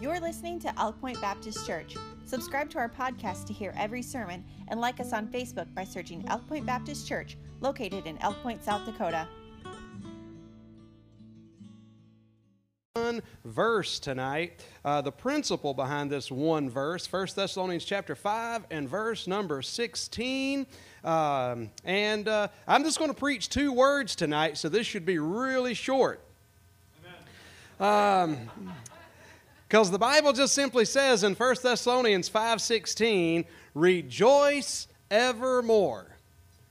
You're listening to Elk Point Baptist Church. Subscribe to our podcast to hear every sermon and like us on Facebook by searching Elk Point Baptist Church, located in Elk Point, South Dakota. One verse tonight, the principle behind this one verse, 1 Thessalonians chapter 5 and verse number 16. I'm just going to preach two words tonight, so this should be really short. Because the Bible just simply says in 1 Thessalonians 5:16, rejoice evermore.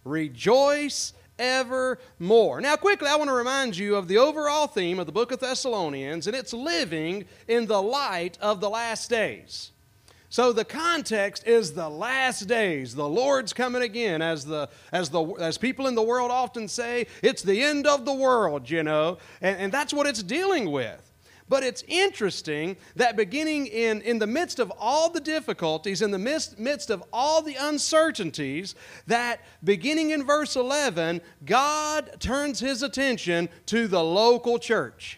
Rejoice evermore. Now quickly, I want to remind you of the overall theme of the book of Thessalonians, and it's living in the light of the last days. So the context is the last days. The Lord's coming again, as people in the world often say, it's the end of the world, you know, and that's what it's dealing with. But it's interesting that beginning in the midst of all the difficulties, in the midst of all the uncertainties, that beginning in verse 11, God turns His attention to the local church.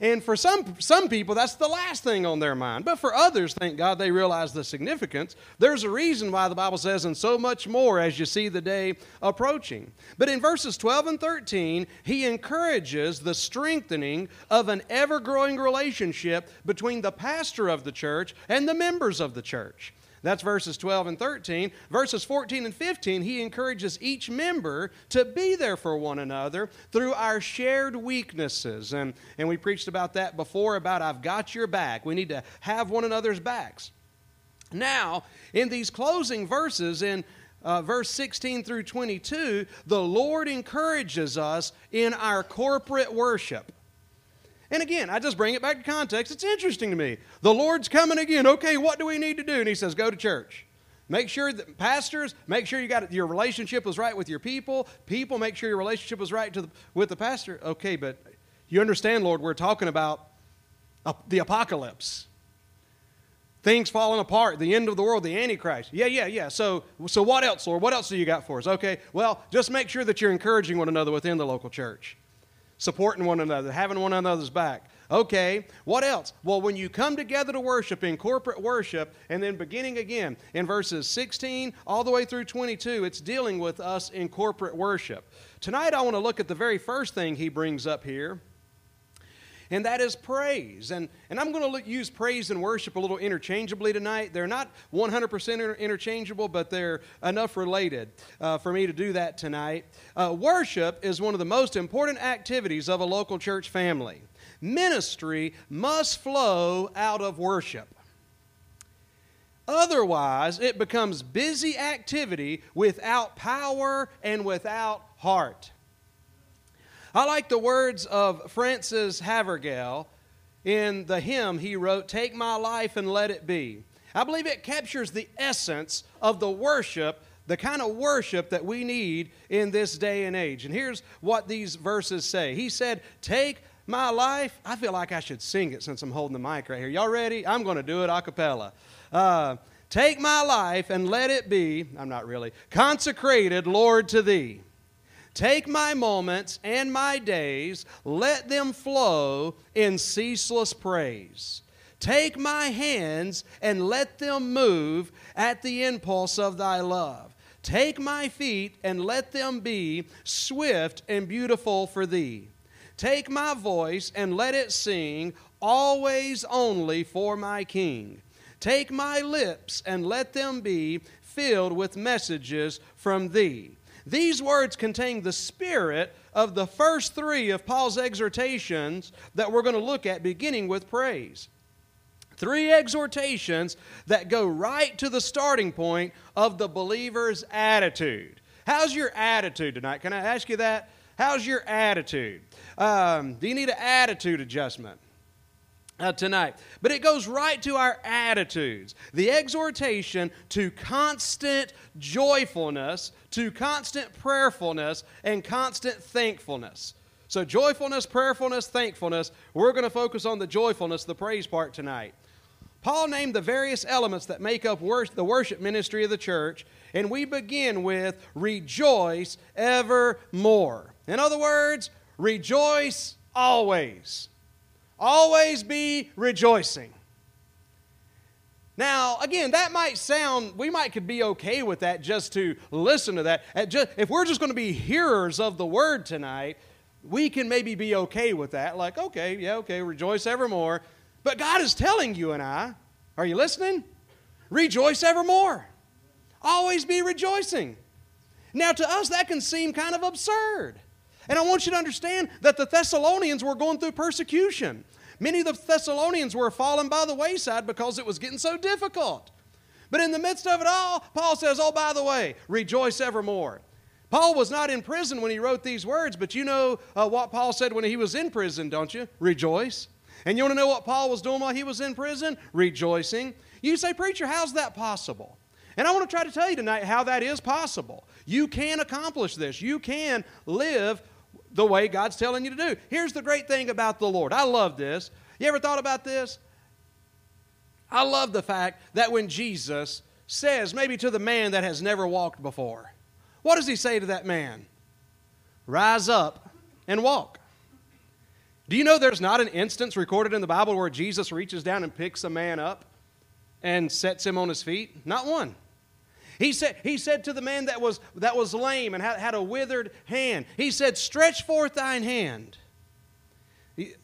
And for some people, that's the last thing on their mind. But for others, thank God, they realize the significance. There's a reason why the Bible says, and so much more as you see the day approaching. But in verses 12 and 13, he encourages the strengthening of an ever-growing relationship between the pastor of the church and the members of the church. That's verses 12 and 13. Verses 14 and 15, he encourages each member to be there for one another through our shared weaknesses. And we preached about that before, about I've got your back. We need to have one another's backs. Now, in these closing verses, in verse 16 through 22, the Lord encourages us in our corporate worship. And again, I just bring it back to context. It's interesting to me. The Lord's coming again. Okay, what do we need to do? And he says, go to church. Make sure that pastors, make sure you got your relationship was right with your people. People, make sure your relationship was right with the pastor. Okay, but you understand, Lord, we're talking about the apocalypse. Things falling apart, the end of the world, the Antichrist. Yeah. So what else, Lord? What else do you got for us? Okay, well, just make sure that you're encouraging one another within the local church. Supporting one another, having one another's back. Okay, what else? Well, when you come together to worship in corporate worship, and then beginning again in verses 16 all the way through 22, it's dealing with us in corporate worship. Tonight I want to look at the very first thing he brings up here, and that is praise. And I'm going to use praise and worship a little interchangeably tonight. They're not 100% interchangeable, but they're enough related for me to do that tonight. Worship is one of the most important activities of a local church family. Ministry must flow out of worship. Otherwise, it becomes busy activity without power and without heart. I like the words of Francis Havergal in the hymn he wrote, Take My Life and Let It Be. I believe it captures the essence of the worship, the kind of worship that we need in this day and age. And here's what these verses say. He said, take my life. I feel like I should sing it since I'm holding the mic right here. Y'all ready? I'm going to do it a cappella. Take my life and let it be, I'm not really, consecrated, Lord, to thee. Take my moments and my days, let them flow in ceaseless praise. Take my hands and let them move at the impulse of thy love. Take my feet and let them be swift and beautiful for thee. Take my voice and let it sing, always only for my King. Take my lips and let them be filled with messages from thee. These words contain the spirit of the first three of Paul's exhortations that we're going to look at, beginning with praise. Three exhortations that go right to the starting point of the believer's attitude. How's your attitude tonight? Can I ask you that? How's your attitude? Do you need an attitude adjustment tonight? But it goes right to our attitudes. The exhortation to constant joyfulness, to constant prayerfulness, and constant thankfulness. So joyfulness, prayerfulness, thankfulness. We're going to focus on the joyfulness, the praise part tonight. Paul named the various elements that make up the worship ministry of the church, and we begin with rejoice evermore. In other words, rejoice always. Always be rejoicing. Now, again, that might sound, we could be okay with that just to listen to that. If we're just going to be hearers of the word tonight, we can maybe be okay with that. Like, okay, yeah, okay, rejoice evermore. But God is telling you and I, are you listening? Rejoice evermore. Always be rejoicing. Now, to us, that can seem kind of absurd. And I want you to understand that the Thessalonians were going through persecution. Many of the Thessalonians were falling by the wayside because it was getting so difficult. But in the midst of it all, Paul says, oh, by the way, rejoice evermore. Paul was not in prison when he wrote these words, but you know what Paul said when he was in prison, don't you? Rejoice. And you want to know what Paul was doing while he was in prison? Rejoicing. You say, preacher, how's that possible? And I want to try to tell you tonight how that is possible. You can accomplish this. You can live the way God's telling you to do. Here's the great thing about the Lord. I love this. You ever thought about this? I love the fact that when Jesus says maybe to the man that has never walked before, what does he say to that man? Rise up and walk. Do you know there's not an instance recorded in the Bible where Jesus reaches down and picks a man up and sets him on his feet? Not one. He said to the man that was lame and had a withered hand, he said, stretch forth thine hand.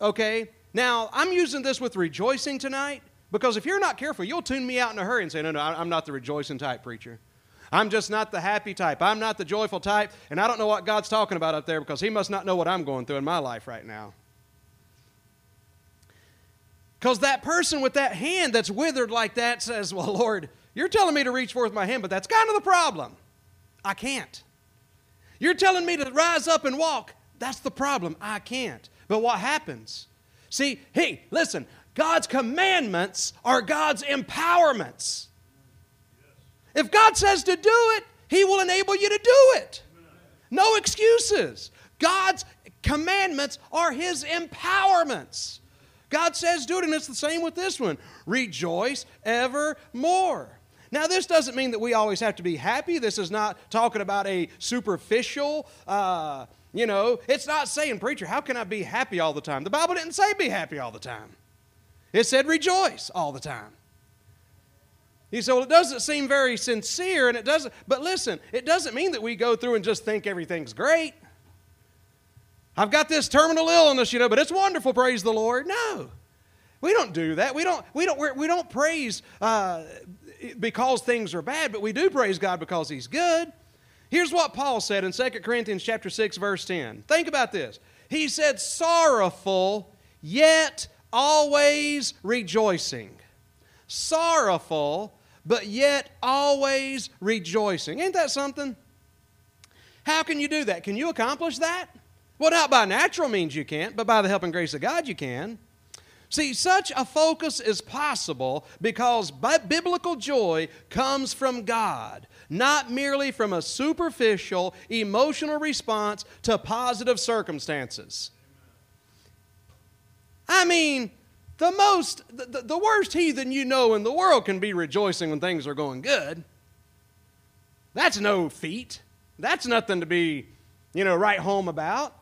Okay, now I'm using this with rejoicing tonight because if you're not careful, you'll tune me out in a hurry and say, no, I'm not the rejoicing type preacher. I'm just not the happy type. I'm not the joyful type, and I don't know what God's talking about up there because he must not know what I'm going through in my life right now. Because that person with that hand that's withered like that says, well, Lord, you're telling me to reach forth my hand, but that's kind of the problem. I can't. You're telling me to rise up and walk. That's the problem. I can't. But what happens? See, hey, listen, God's commandments are God's empowerments. If God says to do it, he will enable you to do it. No excuses. God's commandments are his empowerments. God says do it, and it's the same with this one. Rejoice evermore. Now, this doesn't mean that we always have to be happy. This is not talking about a superficial, it's not saying, preacher, how can I be happy all the time? The Bible didn't say be happy all the time. It said rejoice all the time. You say, well, it doesn't seem very sincere, and it doesn't, but listen, it doesn't mean that we go through and just think everything's great. I've got this terminal illness, but it's wonderful, praise the Lord. No, we don't do that. We don't praise because things are bad, but we do praise God because he's good. Here's what Paul said in 2 Corinthians chapter 6, verse 10. Think about this. He said, sorrowful, yet always rejoicing. Sorrowful, but yet always rejoicing. Ain't that something? How can you do that? Can you accomplish that? Well, not by natural means you can't, but by the help and grace of God you can. See, such a focus is possible because biblical joy comes from God, not merely from a superficial, emotional response to positive circumstances. I mean, the worst heathen you know in the world can be rejoicing when things are going good. That's no feat. That's nothing to be, right home about.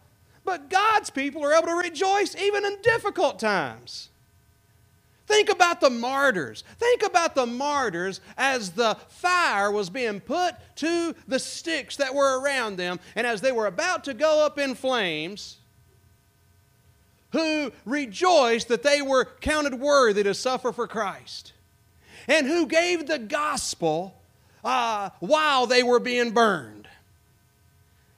But God's people are able to rejoice even in difficult times. Think about the martyrs. Think about the martyrs as the fire was being put to the sticks that were around them, and as they were about to go up in flames, who rejoiced that they were counted worthy to suffer for Christ, and who gave the gospel while they were being burned.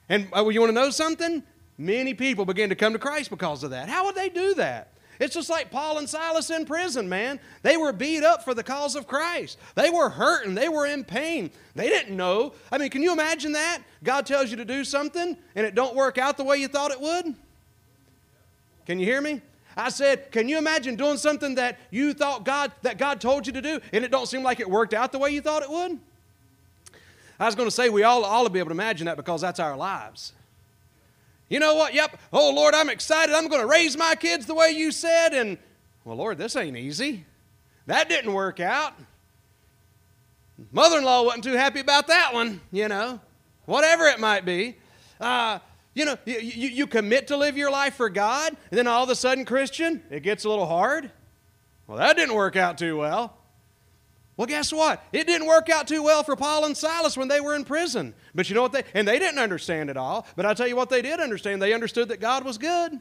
And you want to know something? Many people began to come to Christ because of that. How would they do that? It's just like Paul and Silas in prison, man. They were beat up for the cause of Christ. They were hurting. They were in pain. They didn't know. I mean, can you imagine that? God tells you to do something, and it don't work out the way you thought it would? Can you hear me? I said, can you imagine doing something that you thought God told you to do, and it don't seem like it worked out the way you thought it would? I was going to say we all ought to be able to imagine that because that's our lives. You know what? Yep. Oh, Lord, I'm excited. I'm going to raise my kids the way you said. And, well, Lord, this ain't easy. That didn't work out. Mother-in-law wasn't too happy about that one, whatever it might be. You know, you commit to live your life for God, and then all of a sudden, Christian, it gets a little hard. Well, that didn't work out too well. Well, guess what? It didn't work out too well for Paul and Silas when they were in prison. But you know what? They didn't understand it all. But I'll tell you what they did understand. They understood that God was good.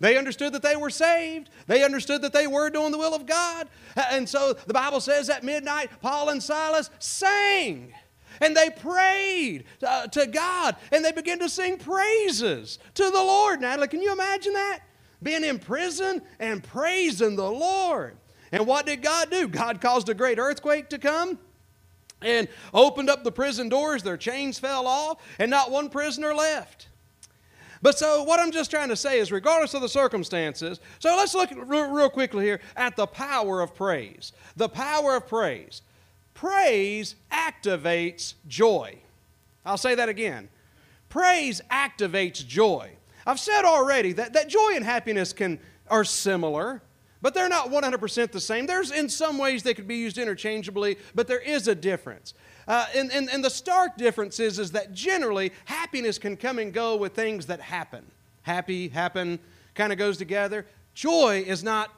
They understood that they were saved. They understood that they were doing the will of God. And so the Bible says at midnight, Paul and Silas sang. And they prayed to God. And they began to sing praises to the Lord. Natalie, can you imagine that? Being in prison and praising the Lord. And what did God do? God caused a great earthquake to come and opened up the prison doors. Their chains fell off, and not one prisoner left. But so what I'm just trying to say is regardless of the circumstances, so let's look real quickly here at the power of praise. The power of praise. Praise activates joy. I'll say that again. Praise activates joy. I've said already that joy and happiness are similar. But they're not 100% the same. There's in some ways they could be used interchangeably, but there is a difference. And the stark difference is that generally happiness can come and go with things that happen. Happy, happen, kind of goes together. Joy is not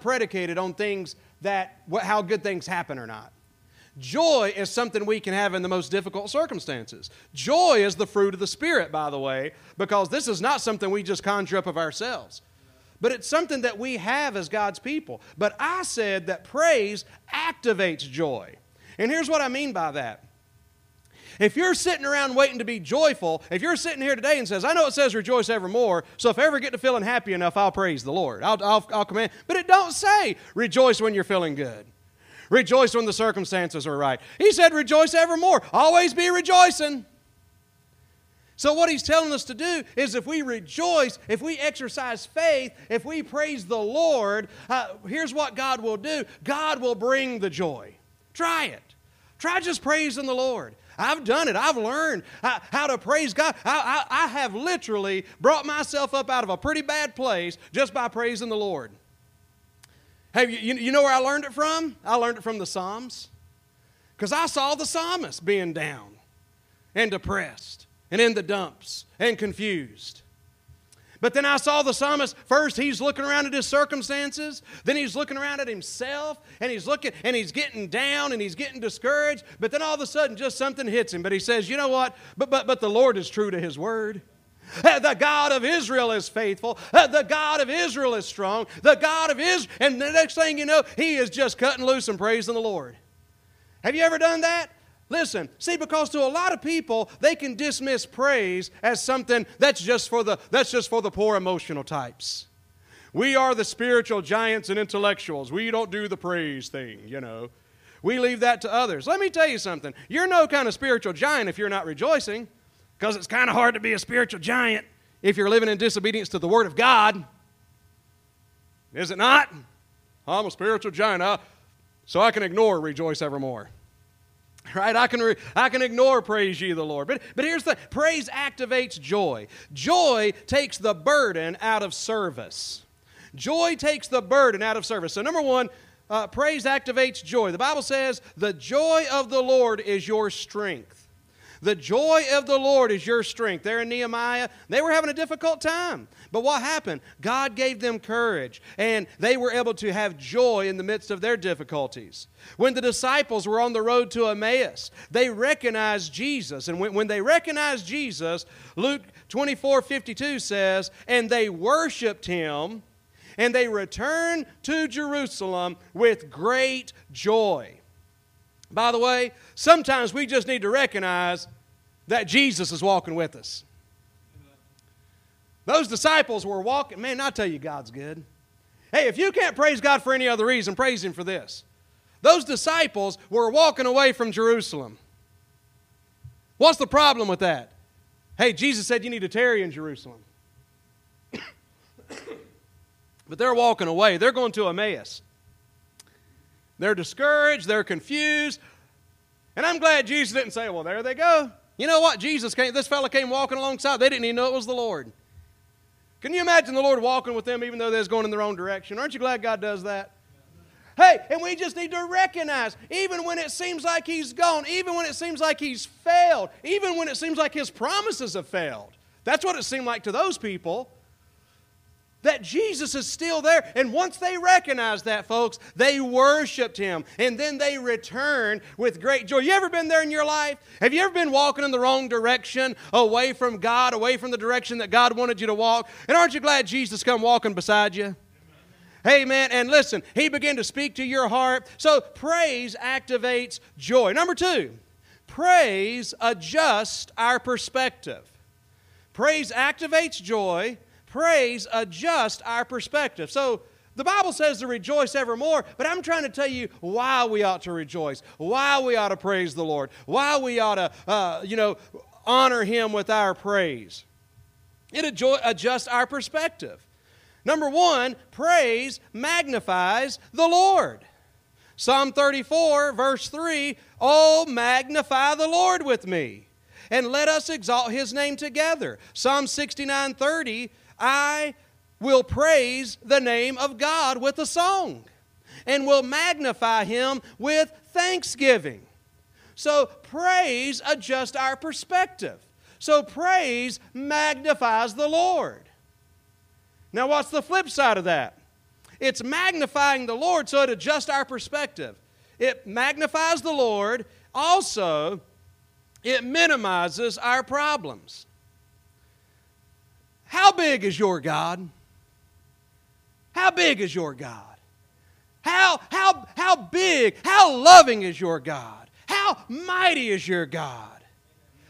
predicated on things how good things happen or not. Joy is something we can have in the most difficult circumstances. Joy is the fruit of the Spirit, by the way, because this is not something we just conjure up of ourselves. But it's something that we have as God's people. But I said that praise activates joy. And here's what I mean by that. If you're sitting around waiting to be joyful, if you're sitting here today and says, I know it says rejoice evermore, so if I ever get to feeling happy enough, I'll praise the Lord. I'll command. But it don't say rejoice when you're feeling good. Rejoice when the circumstances are right. He said rejoice evermore. Always be rejoicing. So what he's telling us to do is if we rejoice, if we exercise faith, if we praise the Lord, here's what God will do. God will bring the joy. Try it. Try just praising the Lord. I've done it. I've learned how to praise God. I have literally brought myself up out of a pretty bad place just by praising the Lord. Hey, you know where I learned it from? I learned it from the Psalms. Because I saw the psalmist being down and depressed. And in the dumps, and confused. But then I saw the psalmist, first he's looking around at his circumstances, then he's looking around at himself, and he's looking, and he's getting down, and he's getting discouraged, but then all of a sudden just something hits him. But he says, you know what, but the Lord is true to His Word. The God of Israel is faithful. The God of Israel is strong. The God of Israel, and the next thing you know, he is just cutting loose and praising the Lord. Have you ever done that? Listen, see, because to a lot of people, they can dismiss praise as something that's just for the poor emotional types. We are the spiritual giants and intellectuals. We don't do the praise thing, you know. We leave that to others. Let me tell you something. You're no kind of spiritual giant if you're not rejoicing, because it's kind of hard to be a spiritual giant if you're living in disobedience to the Word of God. Is it not? I'm a spiritual giant, so I can ignore rejoice evermore. Right? I can ignore praise ye the Lord. But here's the thing. Praise activates joy. Joy takes the burden out of service. Joy takes the burden out of service. So number one, praise activates joy. The Bible says, the joy of the Lord is your strength. The joy of the Lord is your strength. There in Nehemiah, they were having a difficult time. But what happened? God gave them courage, and they were able to have joy in the midst of their difficulties. When the disciples were on the road to Emmaus, they recognized Jesus. And when they recognized Jesus, Luke 24:52 says, and they worshiped Him, and they returned to Jerusalem with great joy. By the way, sometimes we just need to recognize that Jesus is walking with us. Those disciples were walking. Man, I tell you, God's good. Hey, if you can't praise God for any other reason, praise Him for this. Those disciples were walking away from Jerusalem. What's the problem with that? Hey, Jesus said you need to tarry in Jerusalem. But they're walking away. They're going to Emmaus. They're discouraged. They're confused. And I'm glad Jesus didn't say, well, there they go. You know what? This fella came walking alongside. They didn't even know it was the Lord. Can you imagine the Lord walking with them even though they was going in the wrong direction? Aren't you glad God does that? Hey, and we just need to recognize, even when it seems like He's gone, even when it seems like He's failed, even when it seems like His promises have failed, That's what it seemed like to those people, that Jesus is still there. And once they recognized that, folks, they worshiped Him. And then they returned with great joy. You ever been there in your life? Have you ever been walking in the wrong direction, away from God, away from the direction that God wanted you to walk? And aren't you glad Jesus come walking beside you? Amen. And listen, He began to speak to your heart. So praise activates joy. Number two, praise adjusts our perspective. Praise activates joy. Praise adjusts our perspective. So the Bible says to rejoice evermore, but I'm trying to tell you why we ought to rejoice, why we ought to praise the Lord, why we ought to, honor Him with our praise. It adjusts our perspective. Number one, praise magnifies the Lord. Psalm 34, verse 3, "Oh, magnify the Lord with me, and let us exalt His name together." Psalm 69, 30, "I will praise the name of God with a song, and will magnify Him with thanksgiving." So praise adjusts our perspective. So praise magnifies the Lord. Now, what's the flip side of that? It's magnifying the Lord, so it adjusts our perspective. It magnifies the Lord. Also, it minimizes our problems. How big is your God? How big is your God? How big, how loving is your God? How mighty is your God?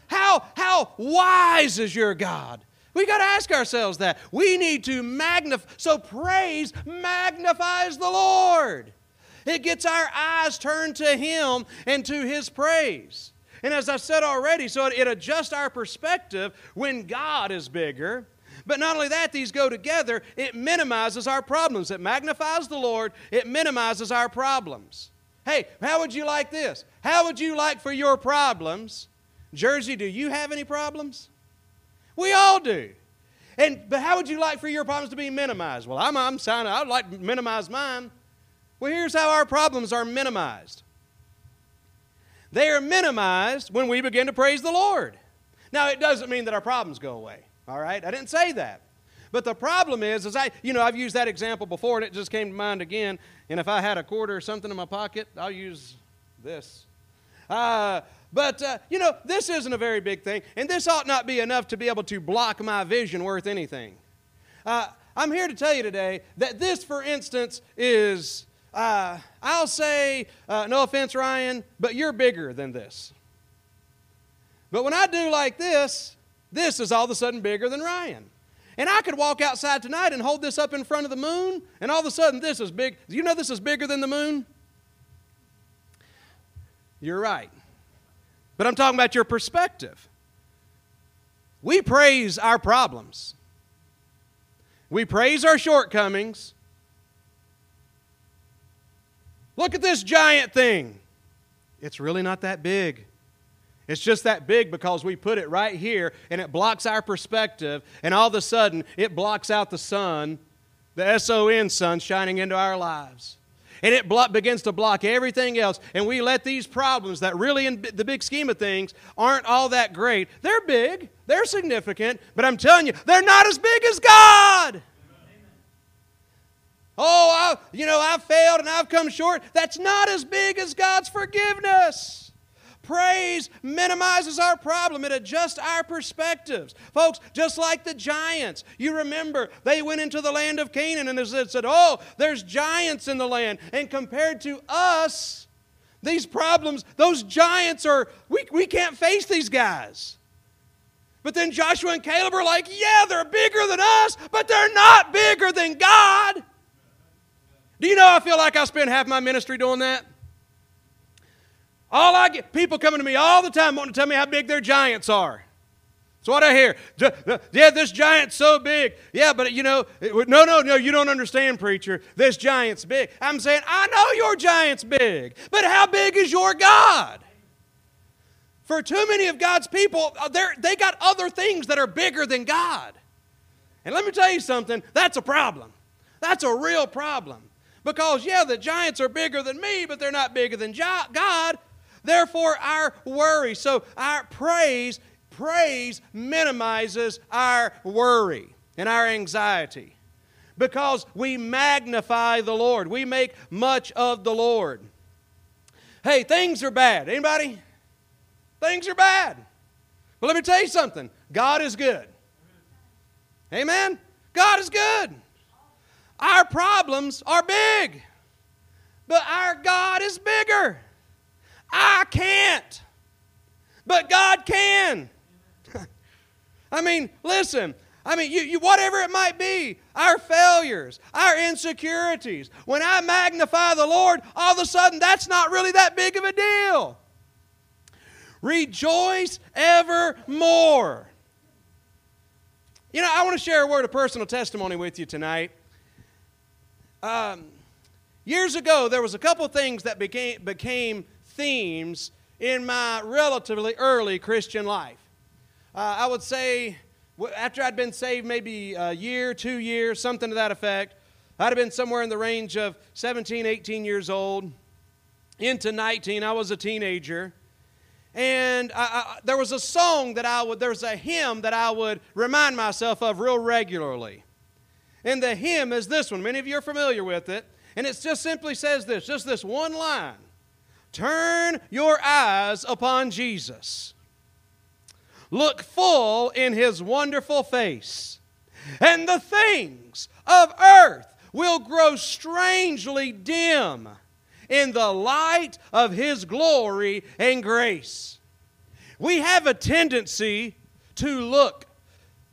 How wise is your God? We got to ask ourselves that. We need to magnify. So praise magnifies the Lord. It gets our eyes turned to Him and to His praise. And as I said already, so it adjusts our perspective when God is bigger. But not only that, these go together. It minimizes our problems. It magnifies the Lord. It minimizes our problems. Hey, how would you like this? How would you like for your problems? Jersey, do you have any problems? We all do. But how would you like for your problems to be minimized? Well, I'm signing. I'd like to minimize mine. Well, here's how our problems are minimized. They are minimized when we begin to praise the Lord. Now, it doesn't mean that our problems go away, all right? I didn't say that. But the problem is I've used that example before, and it just came to mind again. And if I had a quarter or something in my pocket, I'll use this. But this isn't a very big thing, and this ought not be enough to be able to block my vision worth anything. I'm here to tell you today that this, for instance, is, I'll say, no offense, Ryan, but you're bigger than this. But when I do like this, this is all of a sudden bigger than Ryan. And I could walk outside tonight and hold this up in front of the moon, and all of a sudden this is big. You know this is bigger than the moon? You're right. But I'm talking about your perspective. We praise our problems. We praise our shortcomings. Look at this giant thing. It's really not that big. It's just that big because we put it right here, and it blocks our perspective, and all of a sudden it blocks out the sun, the S-O-N sun shining into our lives. And it begins to block everything else. And we let these problems that really in the big scheme of things aren't all that great. They're big. They're significant. But I'm telling you, they're not as big as God. Amen. Oh, I've failed and I've come short. That's not as big as God's forgiveness. Praise minimizes our problem. It adjusts our perspectives. Folks, just like the giants, you remember they went into the land of Canaan and they said, oh, there's giants in the land. And compared to us, these problems, those giants are, we can't face these guys. But then Joshua and Caleb are like, yeah, they're bigger than us, but they're not bigger than God. Do you know I feel like I spent half my ministry doing that? All I get, people coming to me all the time wanting to tell me how big their giants are. That's what I hear. Yeah, this giant's so big. Yeah, but no, you don't understand, preacher. This giant's big. I'm saying, I know your giant's big, but how big is your God? For too many of God's people, they got other things that are bigger than God. And let me tell you something, that's a problem. That's a real problem. Because, yeah, the giants are bigger than me, but they're not bigger than God. Therefore, our worry. So our praise Praise minimizes our worry and our anxiety because we magnify the Lord. We make much of the Lord. Hey, things are bad. Anybody? Things are bad. But let me tell you something. God is good. Amen? God is good. Our problems are big. But our God is bigger. I can't. But God can. I mean, listen. I mean, you whatever it might be, our failures, our insecurities, when I magnify the Lord, all of a sudden that's not really that big of a deal. Rejoice evermore. You know, I want to share a word of personal testimony with you tonight. Years ago, there was a couple things that became themes in my relatively early Christian life. I would say, after I'd been saved maybe a year, 2 years, something to that effect, I'd have been somewhere in the range of 17, 18 years old, into 19. I was a teenager. And there was a song that there's a hymn that I would remind myself of real regularly. And the hymn is this one. Many of you are familiar with it. And it just simply says this, just this one line. Turn your eyes upon Jesus. Look full in His wonderful face. And the things of earth will grow strangely dim in the light of His glory and grace. We have a tendency to look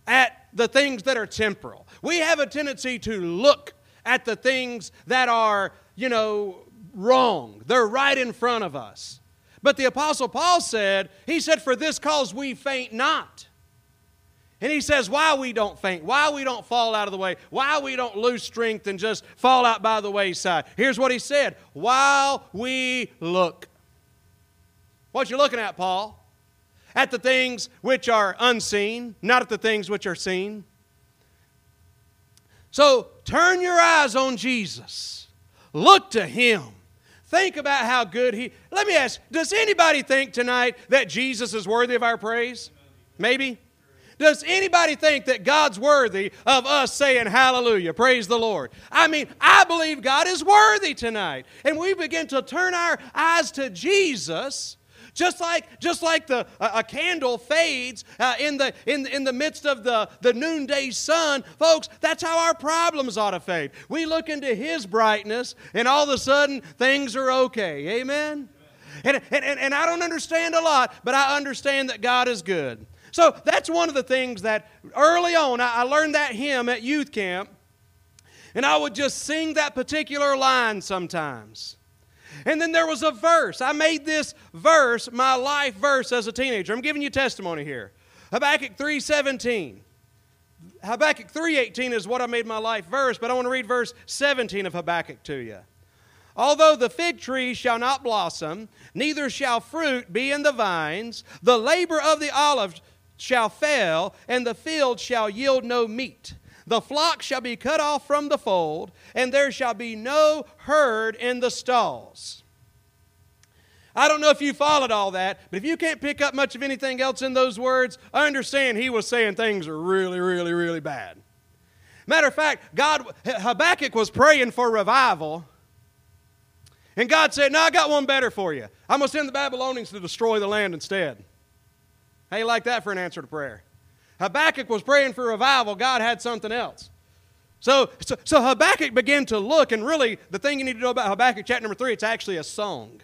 at the things that are temporal. We have a tendency to look at the things that are, you know, wrong. They're right in front of us. But the Apostle Paul said, he said, for this cause we faint not. And he says why we don't faint, why we don't fall out of the way, why we don't lose strength and just fall out by the wayside. Here's what he said, while we look. What you looking at, Paul? At the things which are unseen, not at the things which are seen. So turn your eyes on Jesus. Look to Him. Think about how good He... Let me ask, does anybody think tonight that Jesus is worthy of our praise? Maybe? Does anybody think that God's worthy of us saying hallelujah, praise the Lord? I mean, I believe God is worthy tonight. And we begin to turn our eyes to Jesus, just like a candle fades in the midst of the noonday sun. Folks, that's how our problems ought to fade. We look into His brightness, and all of a sudden, things are okay. Amen? And I don't understand a lot, but I understand that God is good. So that's one of the things that early on, I learned that hymn at youth camp, and I would just sing that particular line sometimes. And then there was a verse. I made this verse my life verse as a teenager. I'm giving you testimony here. Habakkuk 3:17. Habakkuk 3:18 is what I made my life verse, but I want to read verse 17 of Habakkuk to you. Although the fig tree shall not blossom, neither shall fruit be in the vines, the labor of the olive shall fail, and the field shall yield no meat. The flock shall be cut off from the fold, and there shall be no herd in the stalls. I don't know if you followed all that, but if you can't pick up much of anything else in those words, I understand he was saying things are really, really, really bad. Matter of fact, Habakkuk was praying for revival, and God said, no, I got one better for you. I'm going to send the Babylonians to destroy the land instead. How do you like that for an answer to prayer? Habakkuk was praying for revival. God had something else. So Habakkuk began to look, and really the thing you need to know about Habakkuk chapter number 3, it's actually a song.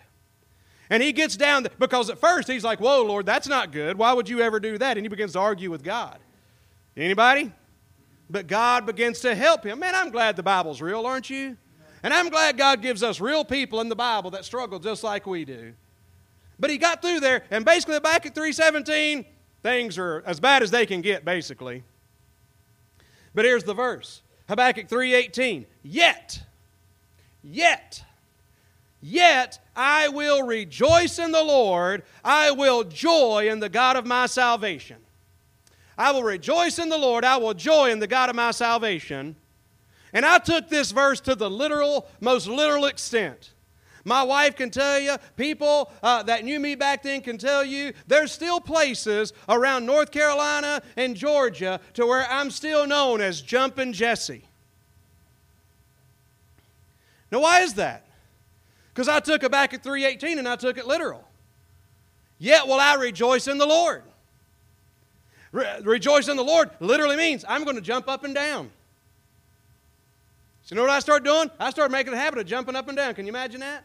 And he gets down, because at first he's like, whoa, Lord, that's not good. Why would you ever do that? And he begins to argue with God. Anybody? But God begins to help him. Man, I'm glad the Bible's real, aren't you? And I'm glad God gives us real people in the Bible that struggle just like we do. But he got through there, and basically back at 3:17, things are as bad as they can get, basically. But here's the verse, Habakkuk 3:18. Yet I will rejoice in the Lord. I will joy in the God of my salvation. I will rejoice in the Lord. I will joy in the God of my salvation. And I took this verse to the most literal extent. My wife can tell you, people that knew me back then can tell you, there's still places around North Carolina and Georgia to where I'm still known as Jumpin' Jesse. Now, why is that? Because I took Habakkuk 3:18 and I took it literal. Yet will I rejoice in the Lord. Rejoice in the Lord literally means I'm going to jump up and down. So you know what I started doing? I started making a habit of jumping up and down. Can you imagine that?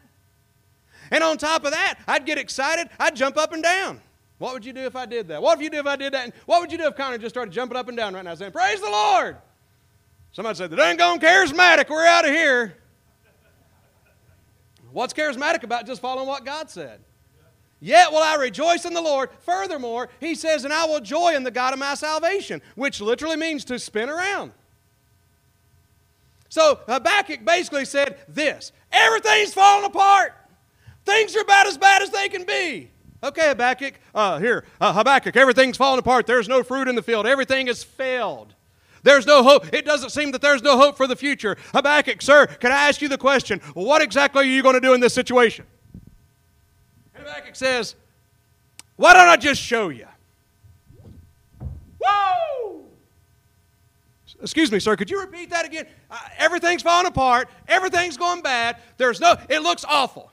And on top of that, I'd get excited. I'd jump up and down. What would you do if I did that? What would you do if I did that? And what would you do if Connor just started jumping up and down right now saying, praise the Lord? Somebody said, the dang gone charismatic. We're out of here. What's charismatic about just following what God said? Yet will I rejoice in the Lord. Furthermore, he says, and I will joy in the God of my salvation, which literally means to spin around. So Habakkuk basically said this, everything's falling apart. Things are about as bad as they can be. Okay, Habakkuk, Habakkuk, everything's falling apart. There's no fruit in the field. Everything has failed. There's no hope. It doesn't seem that there's no hope for the future. Habakkuk, sir, can I ask you the question, what exactly are you going to do in this situation? And Habakkuk says, why don't I just show you? Whoa! Excuse me, sir, could you repeat that again? Everything's falling apart. Everything's going bad. There's no, it looks awful.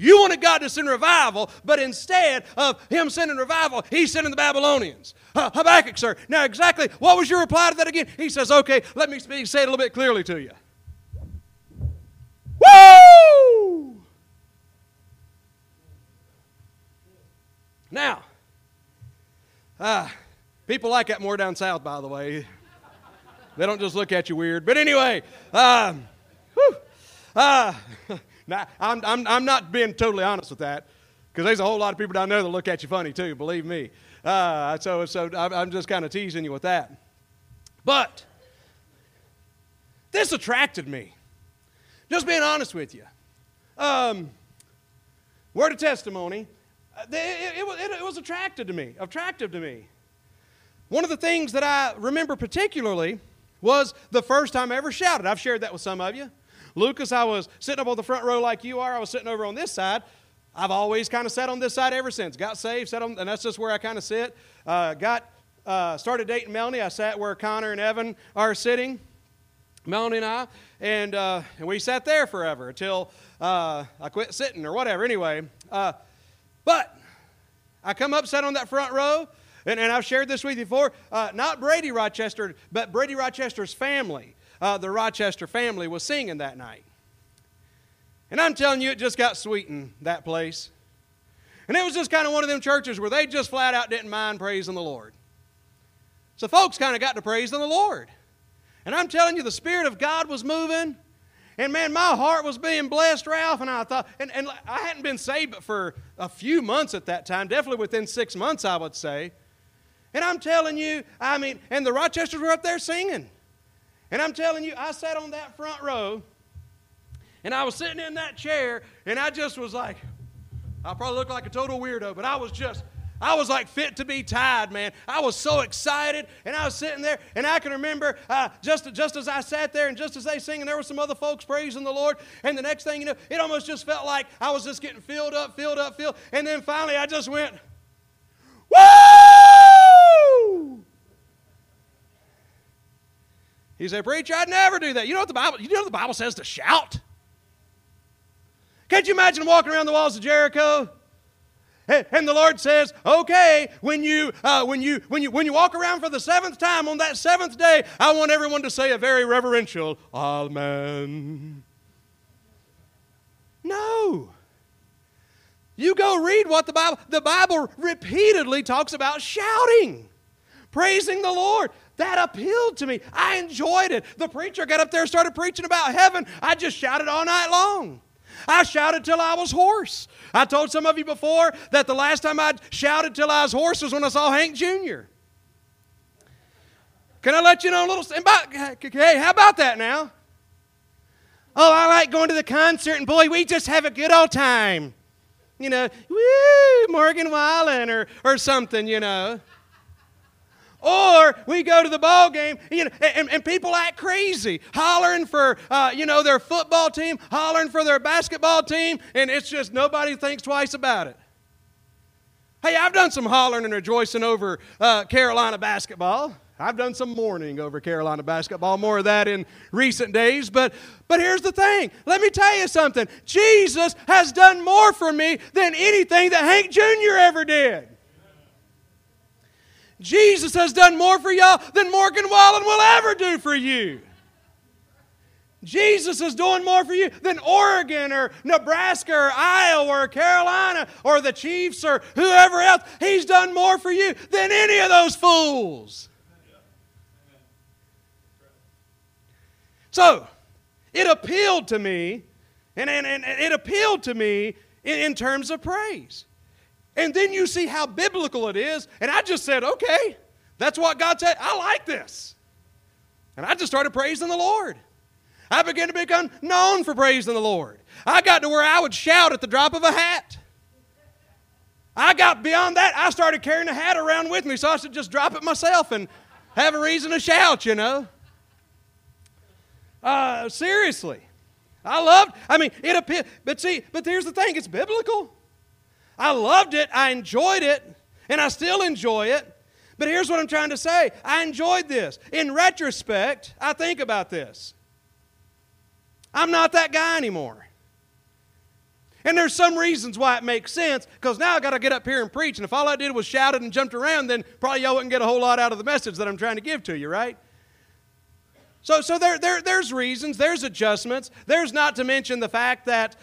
You wanted God to send revival, but instead of him sending revival, he's sending the Babylonians. Habakkuk, sir, now exactly what was your reply to that again? He says, okay, let me speak, say it a little bit clearly to you. Woo! Now, people like that more down south, by the way. They don't just look at you weird. But anyway, now, I'm not being totally honest with that, because there's a whole lot of people down there that look at you funny too, believe me. So I'm just kind of teasing you with that. But this attracted me. Just being honest with you. Word of testimony. It was attractive to me. One of the things that I remember particularly was the first time I ever shouted. I've shared that with some of you. Lucas, I was sitting up on the front row like you are. I was sitting over on this side. I've always kind of sat on this side ever since. Got saved, sat on, and that's just where I kind of sit. Started dating Melanie. I sat where Connor and Evan are sitting, Melanie and I. And we sat there forever until I quit sitting or whatever. Anyway, but I come up, sat on that front row, and I've shared this with you before. Not Brady Rochester, but Brady Rochester's family. The Rochester family was singing that night. And I'm telling you, it just got sweet in that place. And it was just kind of one of them churches where they just flat out didn't mind praising the Lord. So folks kind of got to praising the Lord. And I'm telling you, the Spirit of God was moving. And man, my heart was being blessed, Ralph. And I thought, and I hadn't been saved but for a few months at that time, definitely within 6 months, I would say. And I'm telling you, I mean, and the Rochesters were up there singing. And I'm telling you, I sat on that front row, and I was sitting in that chair, and I just was like, I probably looked like a total weirdo, but I was like fit to be tied, man. I was so excited, and I was sitting there, and I can remember just as I sat there and just as they singing, there were some other folks praising the Lord, and the next thing you know, it almost just felt like I was just getting filled up, and then finally I just went, woo! He said, preacher, I'd never do that. You know what the Bible says to shout? Can't you imagine walking around the walls of Jericho? And the Lord says, okay, when you walk around for the seventh time on that seventh day, I want everyone to say a very reverential amen. No. You go read what the Bible repeatedly talks about shouting, praising the Lord. That appealed to me. I enjoyed it. The preacher got up there and started preaching about heaven. I just shouted all night long. I shouted till I was hoarse. I told some of you before that the last time I shouted till I was hoarse was when I saw Hank Jr. Can I let you know a little? Hey, how about that now? Oh, I like going to the concert, and boy, we just have a good old time. You know, woo, Morgan Wallen or something, you know. Or we go to the ball game, and people act crazy, hollering for their football team, hollering for their basketball team, and it's just nobody thinks twice about it. Hey, I've done some hollering and rejoicing over Carolina basketball. I've done some mourning over Carolina basketball, more of that in recent days. But here's the thing. Let me tell you something. Jesus has done more for me than anything that Hank Jr. ever did. Jesus has done more for y'all than Morgan Wallen will ever do for you. Jesus is doing more for you than Oregon or Nebraska or Iowa or Carolina or the Chiefs or whoever else. He's done more for you than any of those fools. So, it appealed to me, and it appealed to me in terms of praise. And then you see how biblical it is, and I just said, okay, that's what God said. I like this. And I just started praising the Lord. I began to become known for praising the Lord. I got to where I would shout at the drop of a hat. I got beyond that. I started carrying a hat around with me, so I should just drop it myself and have a reason to shout, you know. Seriously. It appeared, but here's the thing, it's biblical. I loved it, I enjoyed it, and I still enjoy it. But here's what I'm trying to say. I enjoyed this. In retrospect, I think about this. I'm not that guy anymore. And there's some reasons why it makes sense, because now I've got to get up here and preach, and if all I did was shouted and jumped around, then probably y'all wouldn't get a whole lot out of the message that I'm trying to give to you, right? So there's reasons, there's adjustments, there's not to mention the fact that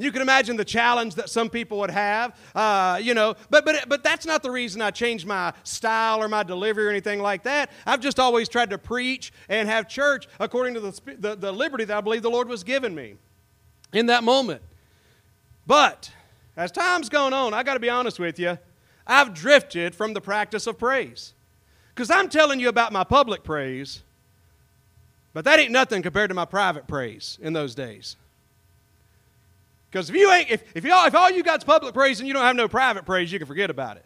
you can imagine the challenge that some people would have, but that's not the reason I changed my style or my delivery or anything like that. I've just always tried to preach and have church according to the liberty that I believe the Lord was giving me in that moment. But as time's gone on, I got to be honest with you, I've drifted from the practice of praise. Because I'm telling you about my public praise, but that ain't nothing compared to my private praise in those days. Because if all you got's public praise and you don't have no private praise, you can forget about it.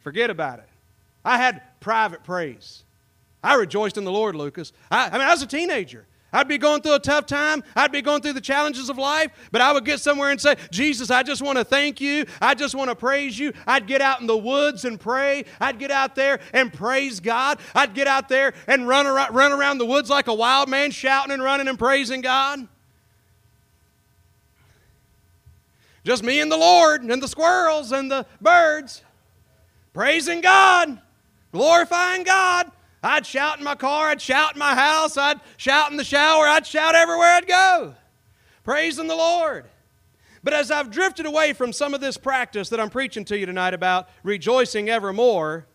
Forget about it. I had private praise. I rejoiced in the Lord, Lucas. I was a teenager. I'd be going through a tough time. I'd be going through the challenges of life, but I would get somewhere and say, Jesus, I just want to thank you. I just want to praise you. I'd get out in the woods and pray. I'd get out there and praise God. I'd get out there and run around the woods like a wild man, shouting and running and praising God. Just me and the Lord and the squirrels and the birds, praising God, glorifying God. I'd shout in my car, I'd shout in my house, I'd shout in the shower, I'd shout everywhere I'd go, praising the Lord. But as I've drifted away from some of this practice that I'm preaching to you tonight about rejoicing evermore,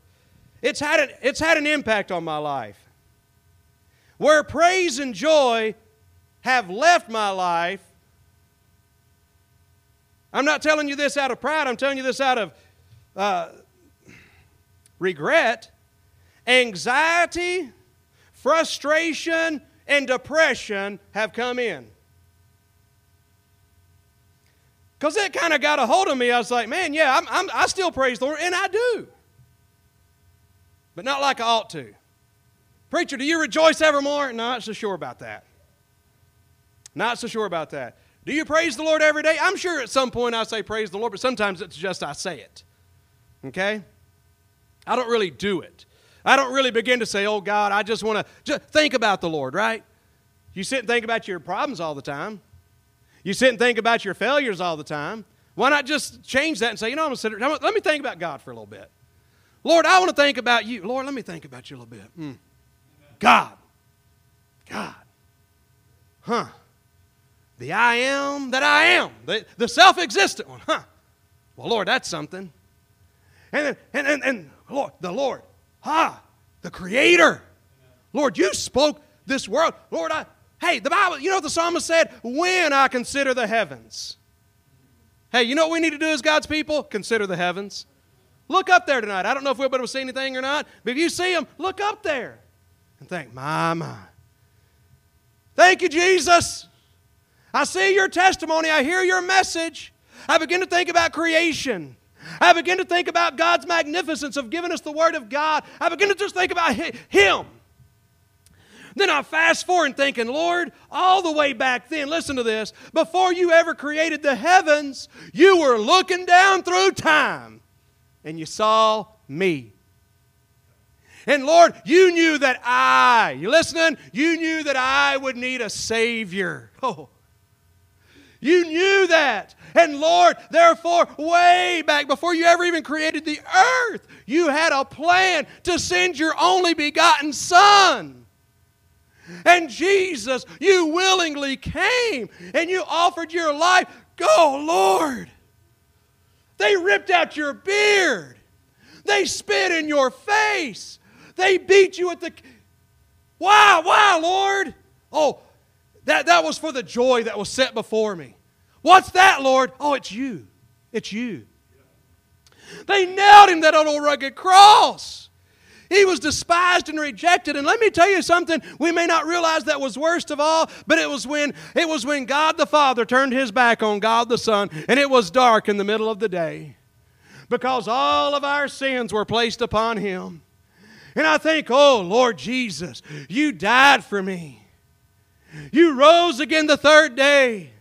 it's had an impact on my life. Where praise and joy have left my life, I'm not telling you this out of pride, I'm telling you this out of regret. Anxiety, frustration, and depression have come in. Because it kind of got a hold of me. I was like, man, yeah, I still praise the Lord, and I do. But not like I ought to. Preacher, do you rejoice evermore? Not so sure about that. Not so sure about that. Do you praise the Lord every day? I'm sure at some point I say praise the Lord, but sometimes it's just I say it. Okay? I don't really do it. I don't really begin to say, oh, God, I just want to think about the Lord, right? You sit and think about your problems all the time. You sit and think about your failures all the time. Why not just change that and say, let me think about God for a little bit. Lord, I want to think about you. Lord, let me think about you a little bit. God. The I am that I am. The self-existent one. Well, Lord, that's something. And Lord, the Lord. The Creator. Lord, you spoke this world. Lord, the Bible, you know what the psalmist said? When I consider the heavens. Hey, you know what we need to do as God's people? Consider the heavens. Look up there tonight. I don't know if we'll be able to see anything or not, but if you see them, look up there and think, my. Thank you, Jesus. I see your testimony. I hear your message. I begin to think about creation. I begin to think about God's magnificence of giving us the Word of God. I begin to just think about Him. Then I fast forward and thinking, Lord, all the way back then, listen to this, before you ever created the heavens, you were looking down through time and you saw me. And Lord, you knew that you listening? You knew that I would need a Savior. Oh, you knew that. And Lord, therefore, way back before you ever even created the earth, you had a plan to send your only begotten Son. And Jesus, you willingly came and you offered your life. Go, Lord. They ripped out your beard. They spit in your face. They beat you at the... Why, Lord? Oh, that was for the joy that was set before me. What's that, Lord? Oh, it's you. It's you. They nailed him to that old rugged cross. He was despised and rejected. And let me tell you something, we may not realize that was worst of all, but it was when God the Father turned His back on God the Son, and it was dark in the middle of the day because all of our sins were placed upon Him. And I think, oh, Lord Jesus, you died for me. You rose again the third day.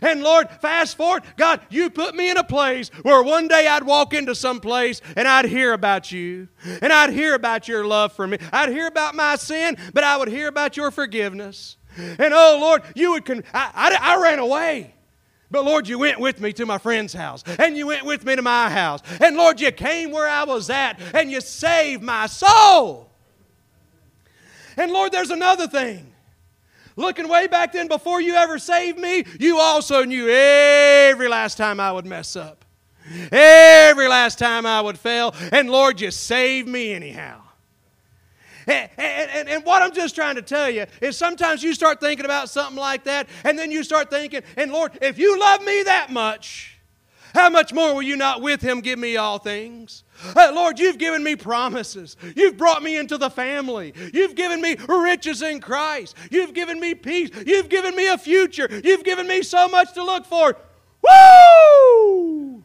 And Lord, fast forward, God, you put me in a place where one day I'd walk into some place and I'd hear about you. And I'd hear about your love for me. I'd hear about my sin, but I would hear about your forgiveness. And oh Lord, you would... I ran away. But Lord, you went with me to my friend's house. And you went with me to my house. And Lord, you came where I was at and you saved my soul. And Lord, there's another thing. Looking way back then, before you ever saved me, you also knew every last time I would mess up. Every last time I would fail. And Lord, you saved me anyhow. And what I'm just trying to tell you is sometimes you start thinking about something like that, and then you start thinking, and Lord, if you love me that much, how much more will you not with Him give me all things? Lord, you've given me promises. You've brought me into the family. You've given me riches in Christ. You've given me peace. You've given me a future. You've given me so much to look for. Woo!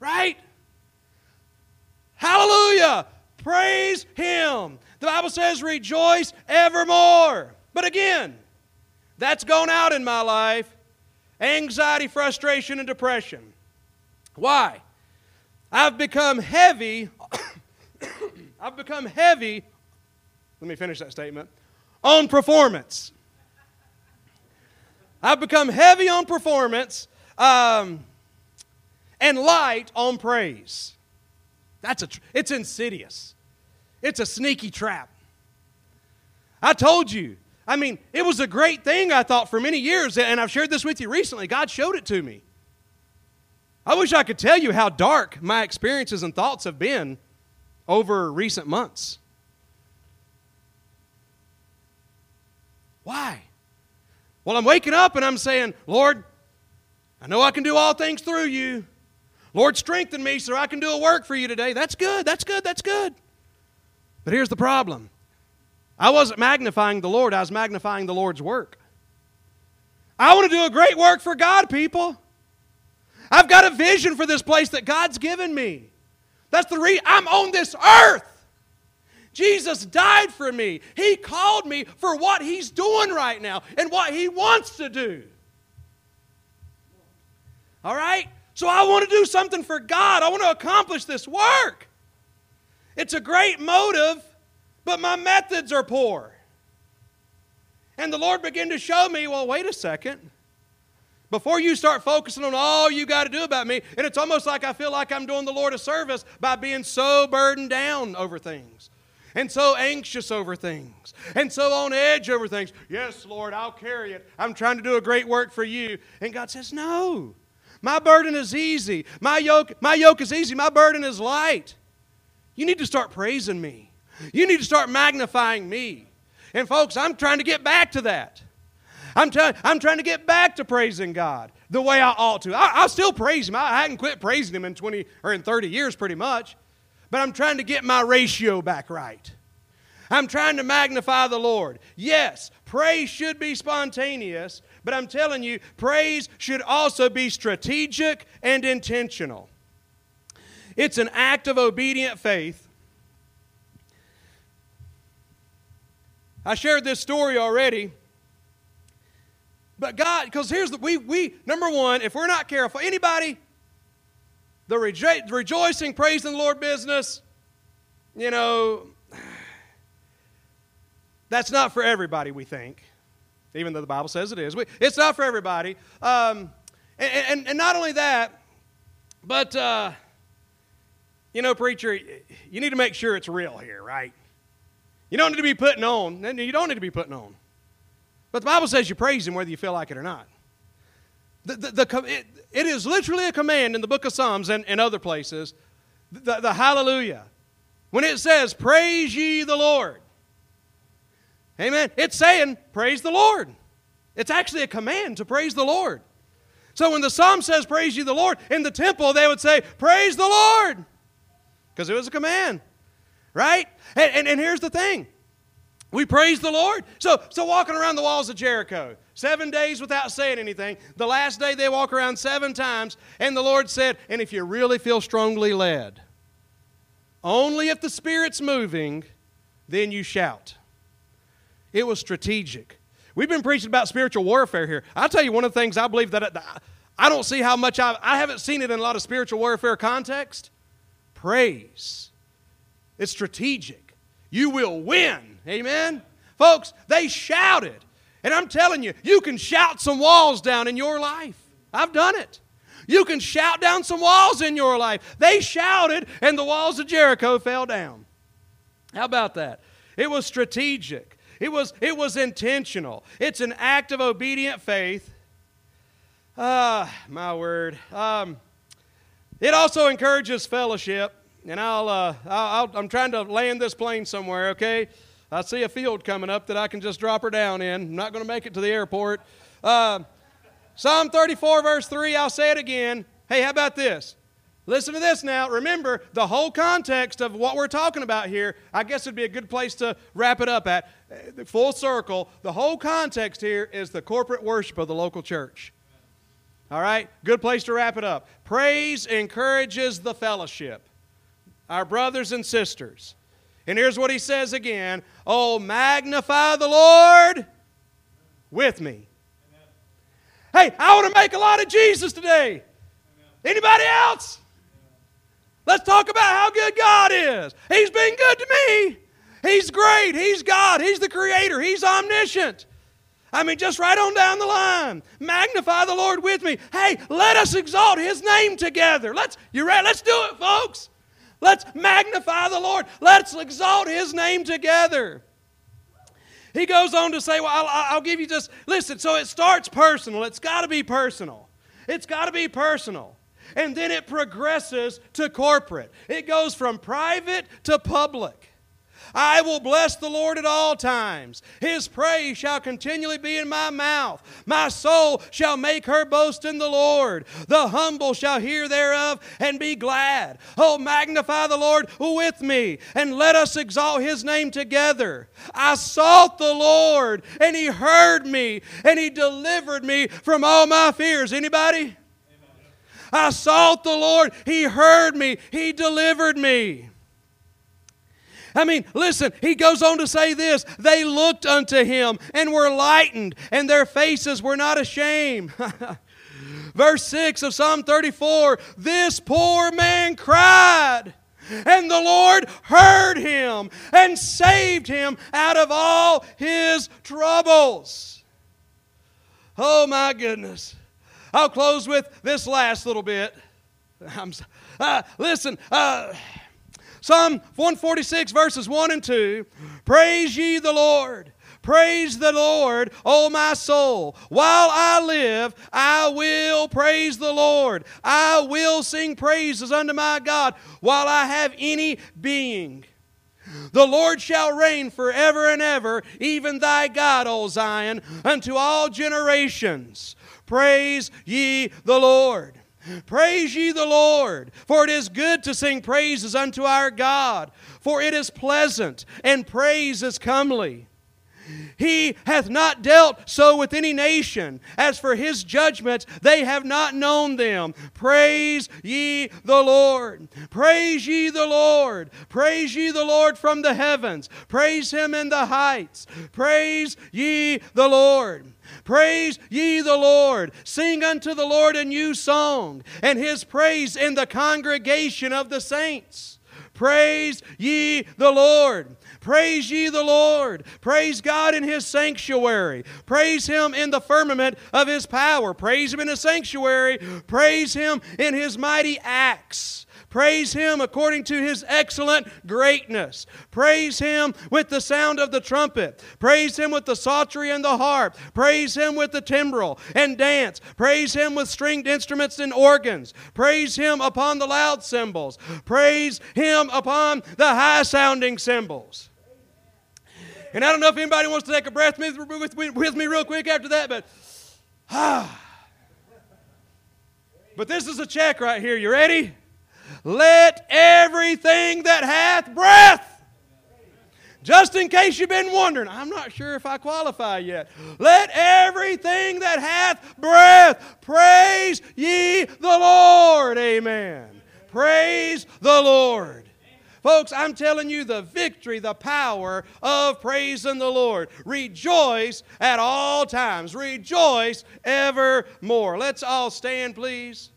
Right? Hallelujah! Praise Him. The Bible says, rejoice evermore. But again, that's gone out in my life. Anxiety, frustration, and depression. Why? I've become heavy, let me finish that statement, on performance. I've become heavy on performance and light on praise. It's insidious. It's a sneaky trap. I told you. I mean, it was a great thing, I thought, for many years, and I've shared this with you recently. God showed it to me. I wish I could tell you how dark my experiences and thoughts have been over recent months. Why? Well, I'm waking up and I'm saying, Lord, I know I can do all things through you. Lord, strengthen me so I can do a work for you today. That's good, that's good, that's good. But here's the problem. I wasn't magnifying the Lord. I was magnifying the Lord's work. I want to do a great work for God, people. I've got a vision for this place that God's given me. That's the reason I'm on this earth. Jesus died for me. He called me for what He's doing right now and what He wants to do. All right? So I want to do something for God. I want to accomplish this work. It's a great motive, but my methods are poor. And the Lord began to show me, well, wait a second. Before you start focusing on all you got to do about me, and it's almost like I feel like I'm doing the Lord a service by being so burdened down over things and so anxious over things and so on edge over things. Yes, Lord, I'll carry it. I'm trying to do a great work for you. And God says, no, my burden is easy. My yoke is easy. My burden is light. You need to start praising me. You need to start magnifying me. And folks, I'm trying to get back to that. I'm trying to get back to praising God the way I ought to. I still praise Him. I hadn't quit praising Him in 20 or in 30 years pretty much. But I'm trying to get my ratio back right. I'm trying to magnify the Lord. Yes, Praise should be spontaneous, but I'm telling you, praise should also be strategic and intentional. It's an act of obedient faith. I shared this story already. But God, because here's the, number one, if we're not careful, anybody, the rejoicing, praising the Lord business, you know, that's not for everybody, we think, even though the Bible says it is. It's not for everybody. And not only that, but, you know, preacher, you need to make sure it's real here, right? You don't need to be putting on. You don't need to be putting on. But the Bible says you praise Him whether you feel like it or not. It is literally a command in the book of Psalms and other places, the hallelujah. When it says, praise ye the Lord. Amen. It's saying, praise the Lord. It's actually a command to praise the Lord. So when the Psalm says, praise ye the Lord, in the temple they would say, praise the Lord. Because it was a command. Right? And here's the thing. We praise the Lord. So walking around the walls of Jericho, 7 days without saying anything. The last day they walk around 7 times, and the Lord said, and if you really feel strongly led, only if the Spirit's moving, then you shout. It was strategic. We've been preaching about spiritual warfare here. I'll tell you one of the things I believe that I don't see how much I haven't seen it in a lot of spiritual warfare context. Praise. It's strategic. You will win. Amen? Folks, they shouted. And I'm telling you, you can shout some walls down in your life. I've done it. You can shout down some walls in your life. They shouted, and the walls of Jericho fell down. How about that? It was strategic. It was intentional. It's an act of obedient faith. My word. It also encourages fellowship. And I'm trying to land this plane somewhere, okay? I see a field coming up that I can just drop her down in. I'm not going to make it to the airport. Psalm 34, verse 3, I'll say it again. Hey, how about this? Listen to this now. Remember, the whole context of what we're talking about here, I guess it would be a good place to wrap it up at. Full circle. The whole context here is the corporate worship of the local church. All right? Good place to wrap it up. Praise encourages the fellowship. Our brothers and sisters. And here's what he says again. Oh, magnify the Lord with me. Amen. Hey, I want to make a lot of Jesus today. Amen. Anybody else? Amen. Let's talk about how good God is. He's been good to me. He's great. He's God. He's the Creator. He's omniscient. I mean, just right on down the line. Magnify the Lord with me. Hey, let us exalt His name together. Let's do it, folks. Let's magnify the Lord. Let's exalt His name together. He goes on to say, well, I'll give you just... Listen, so it starts personal. It's got to be personal. It's got to be personal. And then it progresses to corporate. It goes from private to public. I will bless the Lord at all times. His praise shall continually be in my mouth. My soul shall make her boast in the Lord. The humble shall hear thereof and be glad. Oh, magnify the Lord with me, and let us exalt His name together. I sought the Lord, and He heard me, and He delivered me from all my fears. Anybody? Amen. I sought the Lord. He heard me. He delivered me. I mean, listen, he goes on to say this. They looked unto Him and were lightened, and their faces were not ashamed. Verse 6 of Psalm 34, this poor man cried, and the Lord heard him and saved him out of all his troubles. Oh, my goodness. I'll close with this last little bit. Psalm 146, verses 1 and 2. Praise ye the Lord. Praise the Lord, O my soul. While I live, I will praise the Lord. I will sing praises unto my God while I have any being. The Lord shall reign forever and ever, even thy God, O Zion, unto all generations. Praise ye the Lord. Praise ye the Lord, for it is good to sing praises unto our God, for it is pleasant, and praise is comely. He hath not dealt so with any nation. As for his judgments, they have not known them. Praise ye the Lord. Praise ye the Lord. Praise ye the Lord from the heavens. Praise him in the heights. Praise ye the Lord. Praise ye the Lord. Sing unto the Lord a new song, and his praise in the congregation of the saints. Praise ye the Lord. Praise ye the Lord. Praise God in His sanctuary. Praise Him in the firmament of His power. Praise Him in His sanctuary. Praise Him in His mighty acts. Praise Him according to His excellent greatness. Praise Him with the sound of the trumpet. Praise Him with the psaltery and the harp. Praise Him with the timbrel and dance. Praise Him with stringed instruments and organs. Praise Him upon the loud cymbals. Praise Him upon the high-sounding cymbals. And I don't know if anybody wants to take a breath with me real quick after that, but... But this is a check right here. You ready? Let everything that hath breath, just in case you've been wondering, I'm not sure if I qualify yet. Let everything that hath breath praise ye the Lord. Amen. Praise the Lord. Folks, I'm telling you the victory, the power of praising the Lord. Rejoice at all times. Rejoice evermore. Let's all stand, please.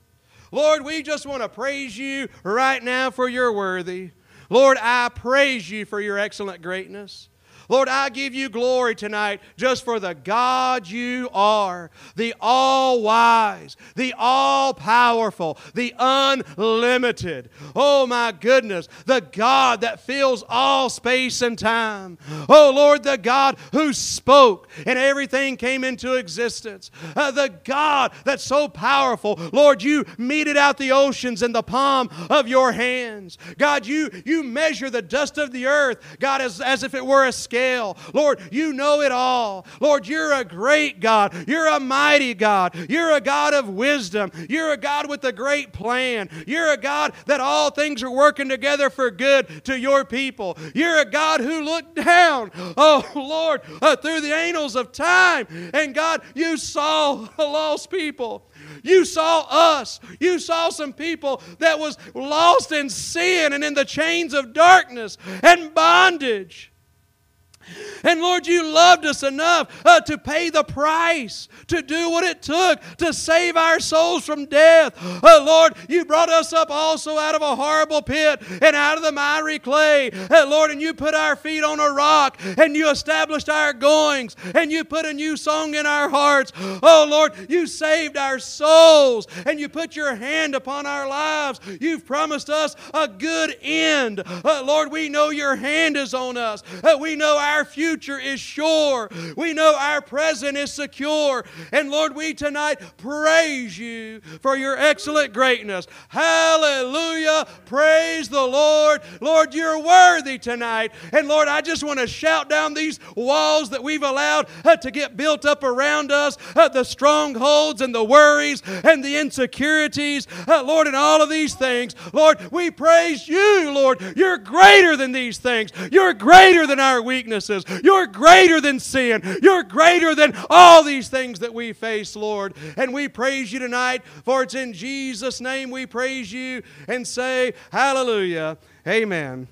Lord, we just want to praise you right now for you're worthy. Lord, I praise you for your excellent greatness. Lord, I give you glory tonight just for the God you are, the all-wise, the all-powerful, the unlimited. Oh, my goodness, the God that fills all space and time. Oh, Lord, the God who spoke and everything came into existence. The God that's so powerful. Lord, you meted out the oceans in the palm of your hands. God, you measure the dust of the earth, God, as if it were a scale. Lord, you know it all. Lord, you're a great God. You're a mighty God. You're a God of wisdom. You're a God with a great plan. You're a God that all things are working together for good to your people. You're a God who looked down, oh Lord, through the annals of time. And God, you saw lost people. You saw us. You saw some people that was lost in sin and in the chains of darkness and bondage. And Lord, you loved us enough to pay the price, to do what it took, to save our souls from death. Lord, you brought us up also out of a horrible pit and out of the miry clay. Lord, and you put our feet on a rock, and you established our goings, and you put a new song in our hearts. Oh, Lord, you saved our souls, and you put your hand upon our lives. You've promised us a good end. Lord, we know your hand is on us. We know our future is sure. We know our present is secure. And Lord, we tonight praise you for your excellent greatness. Hallelujah. Praise the Lord. Lord, you're worthy tonight. And Lord, I just want to shout down these walls that we've allowed to get built up around us, the strongholds and the worries and the insecurities, Lord, and all of these things. Lord, we praise you, Lord. You're greater than these things. You're greater than our weakness. You're greater than sin. You're greater than all these things that we face, Lord. And we praise you tonight, for it's in Jesus' name we praise you and say hallelujah. Amen.